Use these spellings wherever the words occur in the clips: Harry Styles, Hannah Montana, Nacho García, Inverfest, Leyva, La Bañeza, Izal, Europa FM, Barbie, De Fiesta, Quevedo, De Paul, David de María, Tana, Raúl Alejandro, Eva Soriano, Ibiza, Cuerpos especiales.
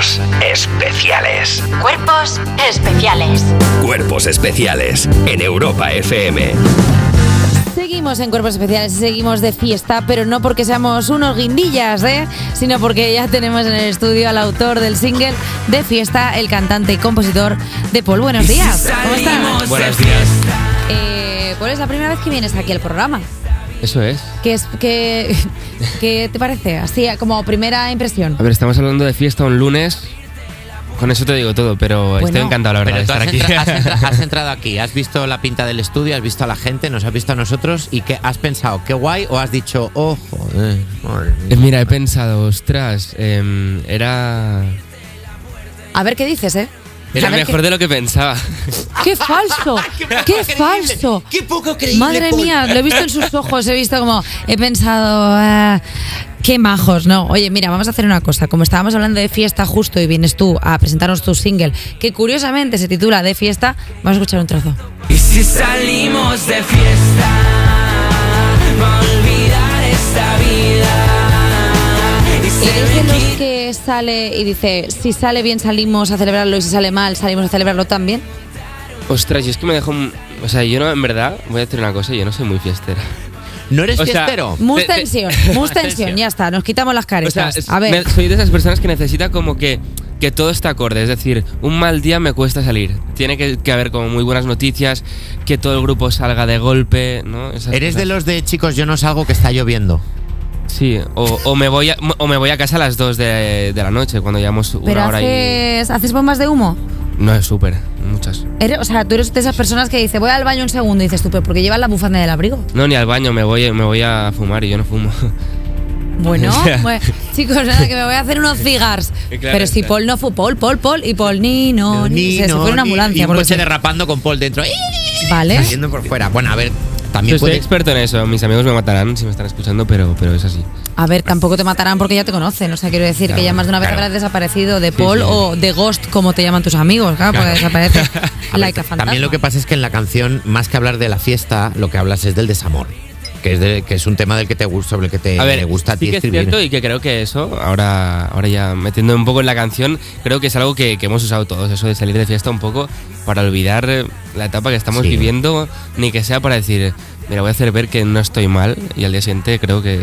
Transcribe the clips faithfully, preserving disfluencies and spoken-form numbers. Cuerpos especiales. Cuerpos especiales. Cuerpos especiales en Europa F M. Seguimos en Cuerpos Especiales y seguimos de fiesta, pero no porque seamos unos guindillas, ¿eh? Sino porque ya tenemos en el estudio al autor del single De Fiesta, el cantante y compositor de Paul. Buenos días. ¿Cómo estás? Buenos días. Eh, Paul, es la primera vez que vienes aquí al programa. Eso es. ¿Qué, es, qué, qué te parece? Así, como primera impresión. A ver, estamos hablando de fiesta un lunes. Con eso te digo todo, pero bueno, estoy encantado, la verdad, de estar has aquí. Entra, has, entra, has entrado aquí, has visto la pinta del estudio, has visto a la gente, nos has visto a nosotros y ¿qué has pensado? ¿Qué guay? ¿O has dicho, oh, joder? Eh, mira, he pensado, ostras, eh, era... A ver qué dices, ¿eh? Era mejor que... de lo que pensaba. ¡Qué falso! ¡Qué, qué falso! ¡Qué poco creíble! Madre Paul. Mía, lo he visto en sus ojos, he visto como... He pensado... Uh, ¡Qué majos! No, oye, mira, vamos a hacer una cosa. Como estábamos hablando de fiesta justo y vienes tú a presentarnos tu single, que curiosamente se titula De Fiesta, vamos a escuchar un trozo. Y si salimos de fiesta, va a olvidar esta vida. Y es de los que sale y dice, si sale bien salimos a celebrarlo y si sale mal salimos a celebrarlo también. Ostras, y es que me dejó... O sea, yo no, en verdad, voy a decir una cosa, yo no soy muy fiestera. ¿No eres o fiestero? Sea, mus tensión, mus tensión, ya está, nos quitamos las caretas. O sea, a ver. Me, soy de esas personas que necesita como que, que todo está acorde, es decir, un mal día me cuesta salir. Tiene que, que haber como muy buenas noticias, que todo el grupo salga de golpe, ¿no? Esas ¿Eres cosas. De los de chicos, yo no salgo que está lloviendo? Sí, o, o, me voy a, o me voy a casa a las dos de, de la noche, cuando llevamos una Pero hora haces, y... ¿Haces bombas de humo? No, es súper, muchas. ¿Eres, o sea, tú eres de esas personas que dice voy al baño un segundo y dices tú, pero ¿por qué llevas la bufanda del abrigo? No, ni al baño, me voy, me voy a fumar y yo no fumo. Bueno, o sea, bueno, chicos, nada, que me voy a hacer unos cigars. Claro, pero si Paul no fue Paul, Paul, Paul y Paul, ni, no, ni, ni se fue una ambulancia. Y un coche derrapando con Paul dentro. Vale. Saliendo por fuera. Bueno, a ver... También soy experto en eso, mis amigos me matarán si me están escuchando, pero, pero es así. A ver, tampoco te matarán porque ya te conocen, o sea, quiero decir claro, que ya más de una vez claro. habrás desaparecido de Paul sí, sí. o de Ghost, como te llaman tus amigos, claro, claro. porque desaparece like a fantasma. También lo que pasa es que en la canción, más que hablar de la fiesta, lo que hablas es del desamor, que es, de, que es un tema del que te gusta, sobre el que te a ver, gusta a ti sí que escribir. Es cierto y que creo que eso, ahora, ahora ya metiendo un poco en la canción, creo que es algo que, que hemos usado todos, eso de salir de fiesta un poco para olvidar la etapa que estamos sí. viviendo, ni que sea para decir, mira, voy a hacer ver que no estoy mal y al día siguiente creo que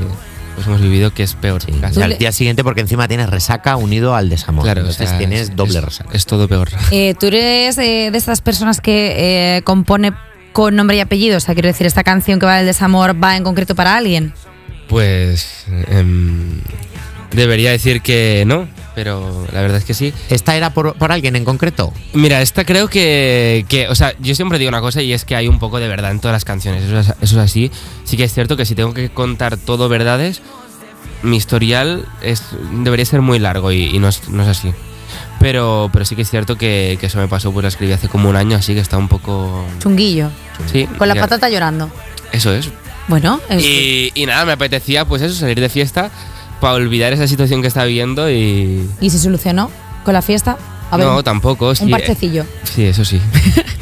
pues hemos vivido que es peor. Sí. O sea, al día siguiente porque encima tienes resaca unido al desamor. Claro, entonces o sea, tienes es, doble resaca. Es todo peor. Eh, ¿Tú eres eh, de estas personas que eh, compone con nombre y apellido? O sea, quiero decir, ¿esta canción que va del desamor va en concreto para alguien? Pues eh, debería decir que no, pero la verdad es que sí. ¿Esta era por, por alguien en concreto? Mira, esta creo que, que... O sea, yo siempre digo una cosa y es que hay un poco de verdad en todas las canciones, eso es, eso es así. Sí que es cierto que si tengo que contar todo verdades, mi historial es, debería ser muy largo y, y no, es, no es así. Pero, pero sí que es cierto que, que eso me pasó, pues la escribí hace como un año, así que está un poco... Chunguillo. Sí. Con la ya. patata llorando. Eso es. Bueno. Es... Y, y nada, me apetecía pues eso, salir de fiesta para olvidar esa situación que estaba viviendo y... ¿Y se solucionó con la fiesta? A ver, no, tampoco. Sí, un parchecillo. Sí, eso sí.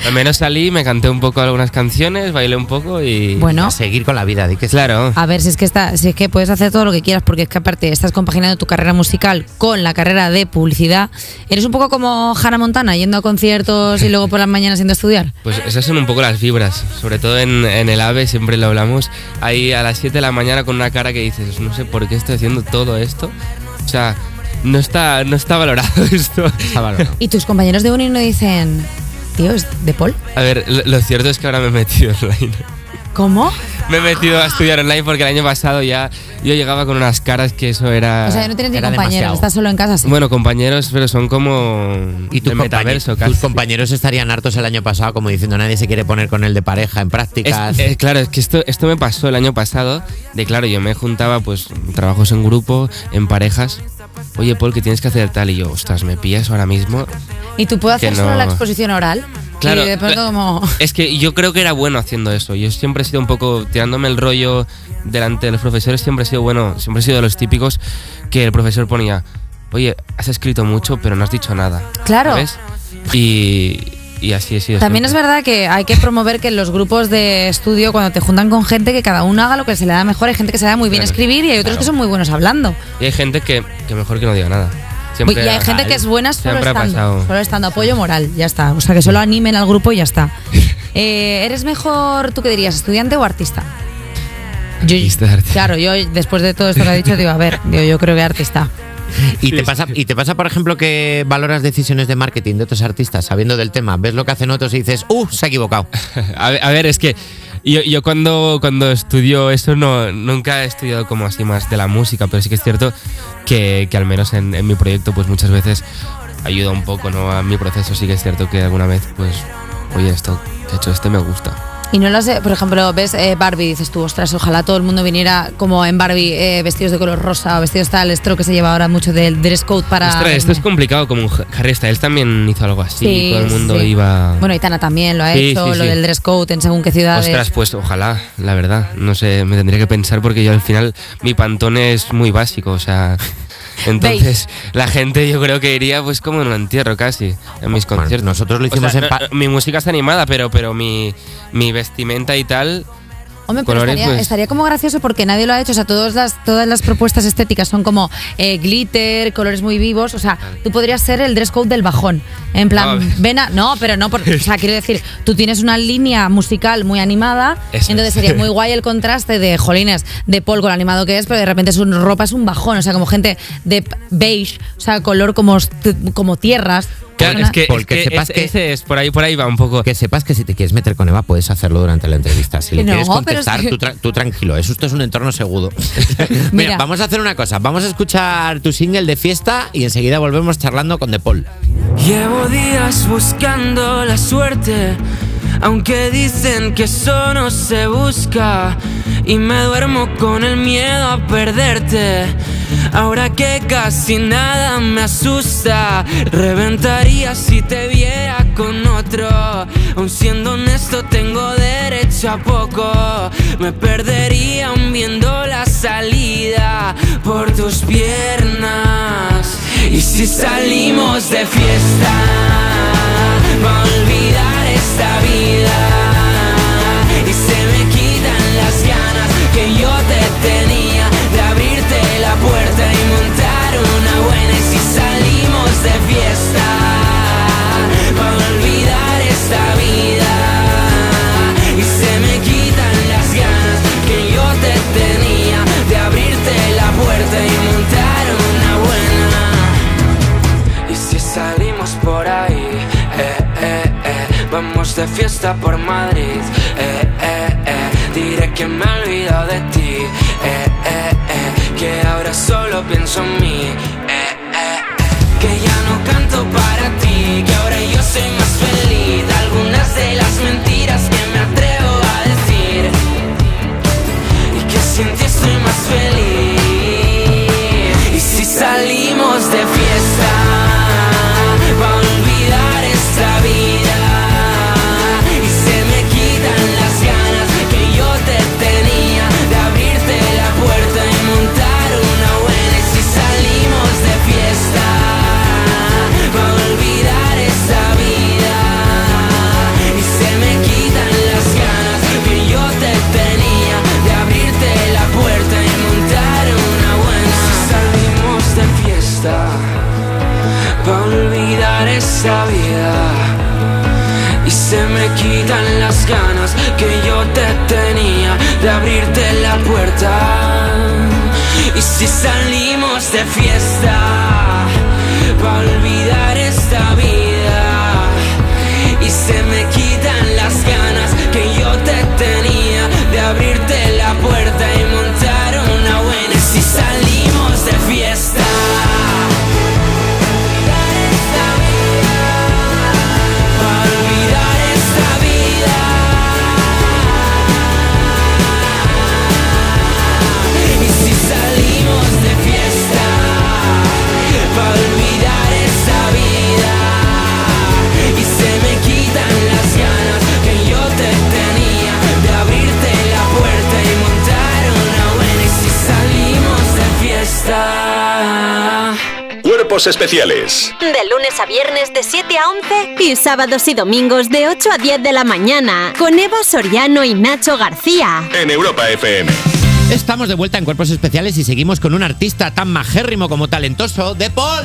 Al menos salí, me canté un poco algunas canciones, bailé un poco y... Bueno. A seguir con la vida. De que claro. A ver, si es que está, si es que puedes hacer todo lo que quieras, porque es que aparte estás compaginando tu carrera musical con la carrera de publicidad. ¿Eres un poco como Hannah Montana, yendo a conciertos y luego por las mañanas yendo a estudiar? Pues esas son un poco las vibras. Sobre todo en, en el AVE, siempre lo hablamos. Ahí a las siete de la mañana con una cara que dices, no sé por qué estoy haciendo todo esto. O sea... No está, no está valorado esto. Está valorado. ¿Y tus compañeros de uni no dicen, tío, es de Paul? A ver, lo, lo cierto es que ahora me he metido online. ¿Cómo? Me he metido a estudiar online porque el año pasado ya yo llegaba con unas caras que eso era... O sea, no tienes ni compañeros, demasiado. Estás solo en casa, sí. Bueno, compañeros, pero son como... ¿Y tu metaverso, compañero, tus compañeros estarían hartos el año pasado como diciendo nadie se quiere poner con él de pareja en prácticas? Es, es, claro, es que esto, esto me pasó el año pasado. De claro, yo me juntaba pues trabajos en grupo, en parejas... Oye, Paul, que tienes que hacer tal y yo, ostras, me pillas ahora mismo. ¿Y tú puedes hacer no... solo la exposición oral? Claro. Y de pronto como... Es que yo creo que era bueno haciendo eso. Yo siempre he sido un poco, tirándome el rollo delante de los profesores, siempre he sido bueno, siempre he sido de los típicos que el profesor ponía, oye, has escrito mucho, pero no has dicho nada. Claro. ¿Sabes? Y... Y así, así, así. También es verdad que hay que promover que en los grupos de estudio, cuando te juntan con gente, que cada uno haga lo que se le da mejor. Hay gente que se da muy bien claro, escribir y hay otros claro. que son muy buenos hablando. Y hay gente que, que mejor que no diga nada. Siempre, y hay gente que es buena solo estando, solo estando apoyo moral, ya está. O sea, que solo animen al grupo y ya está. eh, ¿Eres mejor, tú qué dirías, estudiante o artista? Yo, claro, yo después de todo esto que ha dicho digo, a ver, digo, yo creo que artista. ¿Y te pasa, y te pasa por ejemplo que valoras decisiones de marketing de otros artistas sabiendo del tema? ¿Ves lo que hacen otros y dices, uh, se ha equivocado? A ver, a ver, es que yo, yo cuando, cuando estudio eso no, nunca he estudiado como así más de la música, pero sí que es cierto que, que al menos en, en mi proyecto pues muchas veces ayuda un poco, ¿no?, a mi proceso. Sí que es cierto que alguna vez pues, oye, esto que he hecho, este me gusta. Y no lo sé, por ejemplo, ves eh, Barbie, dices tú, ostras, ojalá todo el mundo viniera como en Barbie, eh, vestidos de color rosa o vestidos tal, esto que se lleva ahora mucho del dress code para... Ostras, esto es complicado, como Harry Styles también hizo algo así, sí, todo el mundo sí. iba... Bueno, y Tana también lo ha sí, hecho, sí, lo sí. del dress code en según qué ciudades... Ostras, pues ojalá, la verdad, no sé, me tendría que pensar porque yo al final, mi pantón es muy básico, o sea... Entonces, ¿veis? La gente yo creo que iría pues como en un entierro casi, en mis bueno, conciertos. Nosotros lo hicimos, o sea, en... Pa- no, no, mi música está animada, pero, pero mi, mi vestimenta y tal... Hombre, pero colores, estaría, pues... estaría como gracioso porque nadie lo ha hecho. O sea, todas las, todas las propuestas estéticas son como eh, glitter, colores muy vivos. O sea, tú podrías ser el dress code del bajón. En plan, no, vena... No, pero no, por... o sea, quiero decir, tú tienes una línea musical muy animada. Eso entonces es. Sería muy guay el contraste de, jolines, de Paul con lo animado que es, pero de repente su ropa es un bajón. O sea, como gente de beige, o sea, color como, como tierras. Claro, es que, porque es que sepas es, que ese es, por ahí por ahí va un poco. Que sepas que si te quieres meter con Eva puedes hacerlo durante la entrevista. Si le no, quieres contestar, tú, tra- tú tranquilo, eso esto es un entorno seguro. Mira, mira, vamos a hacer una cosa, vamos a escuchar tu single de fiesta y enseguida volvemos charlando con De Paul. Llevo días buscando la suerte, aunque dicen que eso no se busca, y me duermo con el miedo a perderte. Ahora que casi nada me asusta, reventaría si te viera con otro. Aun siendo honesto tengo derecho a poco, me perdería aun viendo la salida por tus piernas. Y si salimos de fiesta, va a olvidar esta vida, y se me quitan las ganas que yo te tenía de abrirte la puerta y montar una buena. Y si salimos de fiesta, va a olvidar esta vida, y se me quitan las ganas que yo te tenía de abrirte la puerta y montar una buena. Y si salimos por ahí, eh, eh, eh, vamos de fiesta por Madrid, eh, eh, eh, diré que me he olvidado de ti, eh, eh, eh, que ahora solo pienso en mí, eh, eh, eh, que ya no canto para ti, que ahora yo soy más feliz. Algunas de las mentiras que me atrevo a decir, y que sin ti estoy más feliz. Y si salimos de fiesta, va a olvidar esta vida, y se me quitan las ganas que yo te tenía de abrirte la puerta y montar una buena. Y si salimos de fiesta, va a olvidar esta vida, y se me quitan las ganas que yo te tenía de abrirte la puerta y montar una buena. Si salimos de fiesta, va a olvidar esta vida, y se me quitan las ganas que yo te tenía de abrirte la puerta. Y si salimos de fiesta, va a olvidar esta vida, y se me quitan las ganas que yo te tenía de abrirte la puerta y montar una buena. Y si salimos de fiesta, para olvidar esta vida, y se me quitan las ganas que yo te tenía de abrirte la puerta y montar una buena. Y si salimos de fiesta. Cuerpos especiales, de lunes a viernes de siete a once y sábados y domingos de ocho a diez de la mañana, con Eva Soriano y Nacho García en Europa F M. Estamos de vuelta en Cuerpos Especiales y seguimos con un artista tan majérrimo como talentoso, De Paul.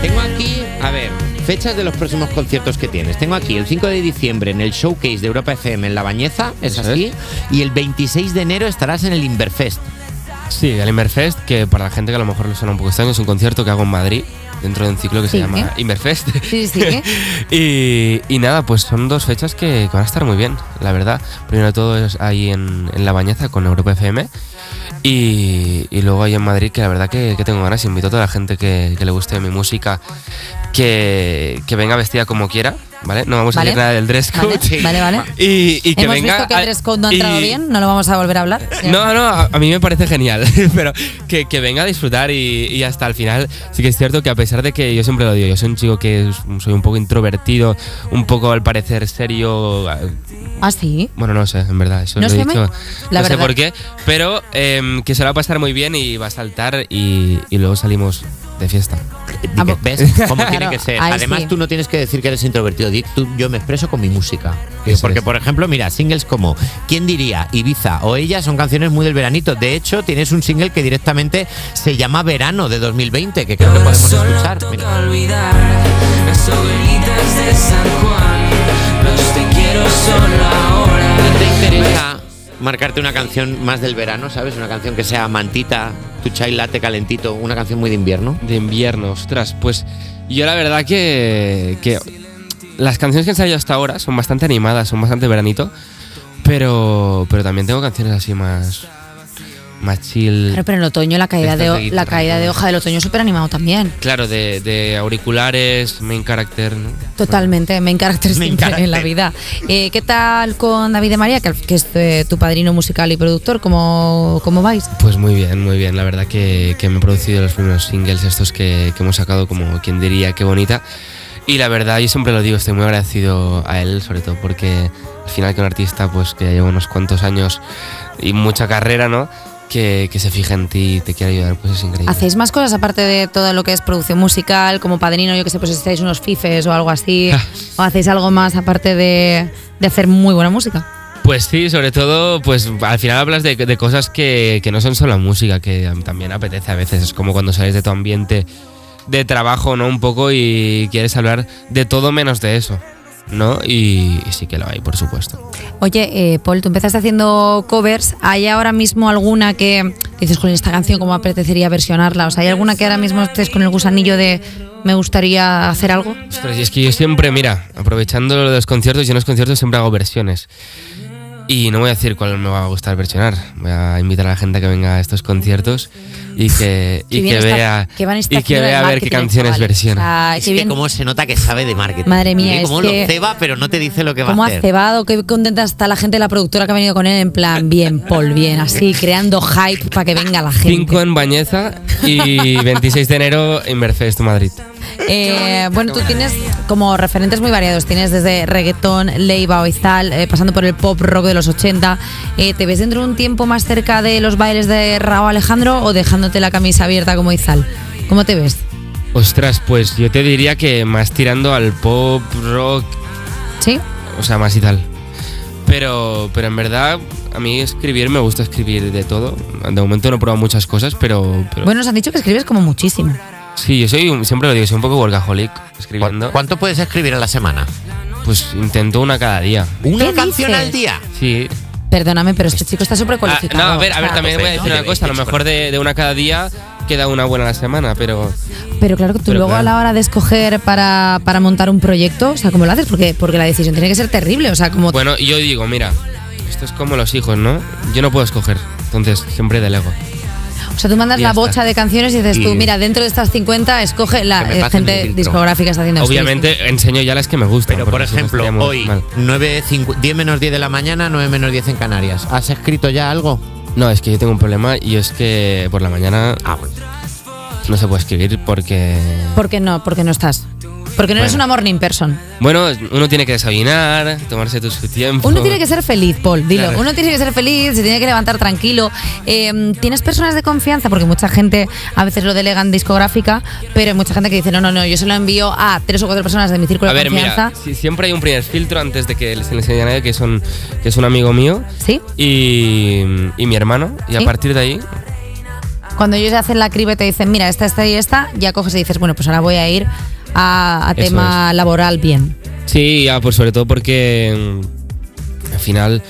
Tengo aquí, a ver, fechas de los próximos conciertos que tienes. Tengo aquí el cinco de diciembre en el Showcase de Europa F M en La Bañeza, es así, y el veintiséis de enero estarás en el Inverfest. Sí, el Inverfest, que para la gente que a lo mejor le suena un poco extraño, es un concierto que hago en Madrid, dentro de un ciclo que ¿Sí, se llama ¿qué? Inverfest. Sí, sí, ¿qué? y, y nada, pues son dos fechas que, que van a estar muy bien, la verdad. Primero de todo es ahí en, en La Bañeza con Europa F M y, y luego ahí en Madrid, que la verdad que, que tengo ganas. Invito a toda la gente que, que le guste mi música, que, que venga vestida como quiera, ¿vale? No vamos ¿Vale? a decir nada del dress code. Vale, vale, vale. Y, y que Hemos venga, visto que el dress code no ha entrado y, bien, no lo vamos a volver a hablar. ¿Sí? No, no, a, a mí me parece genial, pero que, que venga a disfrutar y, y hasta el final. Sí que es cierto que a pesar de que yo siempre lo digo, yo soy un chico que soy un poco introvertido, un poco al parecer serio. ¿Ah, sí? Bueno, no sé, en verdad, eso no lo he dicho. Me... La no verdad. sé por qué, pero eh, que se lo va a pasar muy bien y va a saltar y, y luego salimos de fiesta. ¿Ves cómo claro, tiene que ser? Además, sí. tú no tienes que decir que eres introvertido. Tú, yo me expreso con mi música. Eso Porque, es. por ejemplo, mira, singles como ¿Quién diría?, Ibiza o Ella son canciones muy del veranito. De hecho, tienes un single que directamente se llama Verano de dos mil veinte, que creo que podemos escuchar. Mira. ¿No te interesa marcarte una canción más del verano, sabes? Una canción que sea mantita, tu chai latte calentito, una canción muy de invierno. De invierno, ostras, pues yo la verdad que, que las canciones que han salido hasta ahora son bastante animadas, son bastante veranito, pero, pero también tengo canciones así más... más chill. Claro, pero en el otoño la caída de, de guitarra, la caída de hoja del otoño es súper animado también. Claro, de, de auriculares, main character, ¿no? Totalmente, main character main siempre character. en la vida. Eh, ¿Qué tal con David de María, que, que es eh, tu padrino musical y productor? ¿Cómo, cómo vais? Pues muy bien, muy bien. La verdad que, que me he producido los primeros singles estos que, que hemos sacado, como Quien diría, Qué bonita. Y la verdad, yo siempre lo digo, estoy muy agradecido a él, sobre todo porque al final que un artista pues que ya lleva unos cuantos años y mucha carrera, ¿no? Que, que se fije en ti y te quiera ayudar, pues es increíble. ¿Hacéis más cosas aparte de todo lo que es producción musical, como padrino, yo que sé, pues estáis unos fifes o algo así? ¿O hacéis algo más aparte de, de hacer muy buena música? Pues sí, sobre todo, pues al final hablas de, de cosas que, que no son solo música, que también apetece a veces. Es como cuando sales de tu ambiente de trabajo, ¿no? Un poco y quieres hablar de todo menos de eso, ¿no? Y, y sí que lo hay, por supuesto. Oye, eh, Paul, tú empezaste haciendo covers. ¿Hay ahora mismo alguna que dices, con esta canción cómo apetecería versionarla? O sea, ¿hay alguna que ahora mismo estés con el gusanillo de me gustaría hacer algo? Ostras, y es que yo siempre, mira, aprovechando lo de los conciertos, yo en los conciertos siempre hago versiones. Y no voy a decir cuál me va a gustar versionar. Voy a invitar a la gente a que venga a estos conciertos y que, y que vea está, que van y que vea a ver qué canciones vale. versiona. Ah, es que cómo se nota que sabe de marketing. Madre mía, es cómo lo ceba, pero no te dice lo que va a hacer. Cómo ha cebado, qué contenta está la gente de la productora que ha venido con él en plan, bien, Paul, bien, así, creando hype para que venga la gente. cinco en Bañeza y veintiséis de enero Inverfest Madrid. Eh, bueno, tú tienes como referentes muy variados. Tienes desde reggaetón, Leyva o Izal, eh, pasando por el pop rock de los ochenta. Eh, ¿Te ves dentro de un tiempo más cerca de los bailes de Raúl Alejandro o dejándote la camisa abierta como Izal? ¿Cómo te ves? Ostras, pues yo te diría que más tirando al pop rock. ¿Sí? O sea, más Izal. Pero, pero en verdad, a mí escribir, me gusta escribir de todo. De momento no he probado muchas cosas, pero... pero... Bueno, nos han dicho que escribes como muchísimo. Sí, yo soy, siempre lo digo, soy un poco workaholic escribiendo. ¿Cuánto puedes escribir a la semana? Pues intento una cada día. ¿Una canción dices? al día? Sí. Perdóname, pero este chico está súper cualificado. Ah, no, a ver, a ver, también voy a decir una cosa, a lo mejor de, de una cada día queda una buena a la semana, pero... Pero claro, que tú luego claro. a la hora de escoger para, para montar un proyecto, o sea, ¿cómo lo haces? Porque, porque la decisión tiene que ser terrible, o sea, como... Bueno, yo digo, mira, esto es como los hijos, ¿no? Yo no puedo escoger, entonces siempre delego. O sea, tú mandas la bocha está. de canciones y dices y tú, mira, dentro de estas cincuenta, escoge la eh, gente discográfica está haciendo. Obviamente esto. enseño ya las que me gustan. Pero, por ejemplo, hoy, diez menos diez de la mañana, nueve menos diez en Canarias. ¿Has escrito ya algo? No, es que yo tengo un problema y es que por la mañana ah, bueno. no se puede escribir porque... ¿Por qué no? Porque no estás. Porque no bueno. eres una morning person. Bueno, uno tiene que desayunar, tomarse todo su tiempo. Uno tiene que ser feliz, Paul, dilo. Claro. Uno tiene que ser feliz, se tiene que levantar tranquilo. Eh, ¿Tienes personas de confianza? Porque mucha gente a veces lo delegan discográfica, pero hay mucha gente que dice, no, no, no, yo se lo envío a tres o cuatro personas de mi círculo a de ver, confianza. Mira, si, siempre hay un primer filtro antes de que se les enseñe a nadie, que es un, que es un amigo mío. ¿Sí? Y, y mi hermano. Y ¿sí? a partir de ahí... Cuando ellos hacen la criba y te dicen, mira, esta, esta y esta, ya coges y dices, bueno, pues ahora voy a ir a, a tema es. laboral bien. Sí, ya, pues sobre todo porque al final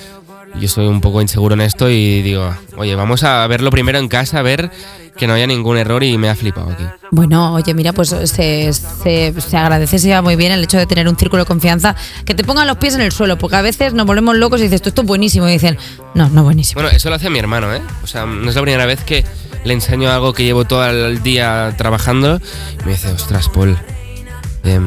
yo soy un poco inseguro en esto y digo, oye, vamos a verlo primero en casa, a ver que no haya ningún error, y me ha flipado aquí. Bueno, oye, mira, pues se, se, se agradece, se va muy bien el hecho de tener un círculo de confianza que te pongan los pies en el suelo, porque a veces nos volvemos locos y dices, esto, esto es buenísimo, y dicen, no, no buenísimo. Bueno, eso lo hace mi hermano, ¿eh? O sea, no es la primera vez que le enseño algo que llevo todo el día trabajando y me dice, ostras, Paul, eh,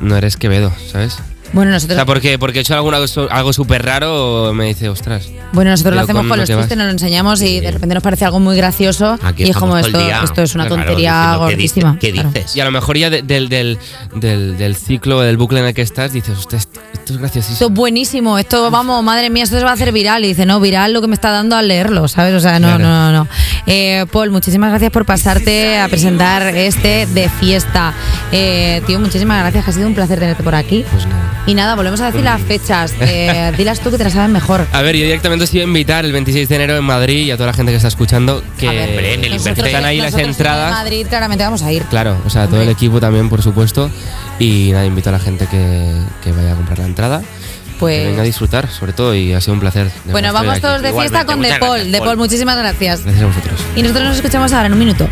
no eres Quevedo, ¿sabes? Bueno, nosotros... O sea, porque, porque he hecho alguna, algo súper raro, me dice, ostras. Bueno, nosotros lo hacemos con los chistes, nos lo enseñamos, sí, y de repente nos parece algo muy gracioso. Aquí y es como, esto, esto es una claro, tontería gordísima. ¿Qué dices? Claro. Y a lo mejor ya de, del, del, del, del ciclo, del bucle en el que estás, dices, ostras, esto es graciosísimo. Esto es buenísimo, esto, vamos, madre mía, esto se va a hacer viral. Y dice, no, viral lo que me está dando al leerlo, ¿sabes? O sea, no, claro. no, no, no. Eh, Paul, muchísimas gracias por pasarte a presentar este De Fiesta. Eh, tío, muchísimas gracias, que ha sido un placer tenerte por aquí. Pues nada. Y nada, volvemos a decir las fechas. Eh, dilas tú, que te las sabes mejor. A ver, yo directamente os iba a invitar el veintiséis de enero en Madrid, y a toda la gente que está escuchando, que ver, en el Inverfest están ahí las entradas. En Madrid claramente vamos a ir. Claro, o sea, todo el equipo también, por supuesto. Y nada, invito a la gente que, que vaya a comprar la entrada. Pues... Venga a disfrutar, sobre todo, y ha sido un placer. Bueno, vamos todos de fiesta con De Paul. De Paul, muchísimas gracias. Gracias a vosotros. Y nosotros nos escuchamos ahora en un minuto.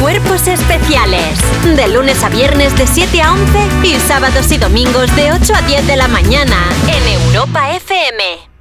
Cuerpos especiales, de lunes a viernes de siete a once y sábados y domingos de ocho a diez de la mañana en Europa F M.